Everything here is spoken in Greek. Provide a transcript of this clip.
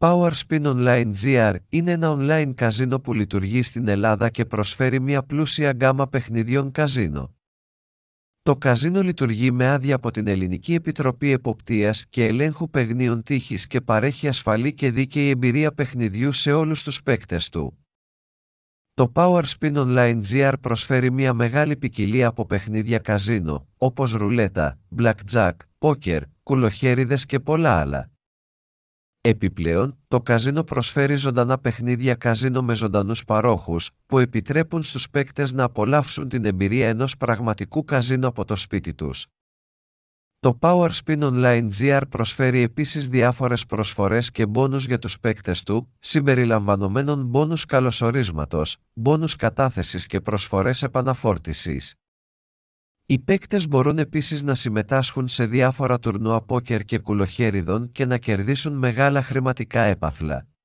PowerSpin Online GR είναι ένα online καζίνο που λειτουργεί στην Ελλάδα και προσφέρει μια πλούσια γκάμα παιχνιδιών καζίνο. Το καζίνο λειτουργεί με άδεια από την Ελληνική Επιτροπή Εποπτείας και Ελέγχου Παιγνίων Τύχης και παρέχει ασφαλή και δίκαιη εμπειρία παιχνιδιού σε όλους τους παίκτες του. Το PowerSpin Online GR προσφέρει μια μεγάλη ποικιλία από παιχνίδια καζίνο, όπως ρουλέτα, blackjack, πόκερ, κουλοχέριδες και πολλά άλλα. Επιπλέον, το καζίνο προσφέρει ζωντανά παιχνίδια καζίνο με ζωντανούς παρόχους, που επιτρέπουν στους παίκτες να απολαύσουν την εμπειρία ενός πραγματικού καζίνο από το σπίτι τους. Το PowerSpin Online GR προσφέρει επίσης διάφορες προσφορές και μπόνους για τους παίκτες του, συμπεριλαμβανομένων μπόνους καλωσορίσματος, μπόνους κατάθεσης και προσφορές επαναφόρτισης. Οι παίκτες μπορούν επίσης να συμμετάσχουν σε διάφορα τουρνουά πόκερ και κουλοχέριδων και να κερδίσουν μεγάλα χρηματικά έπαθλα.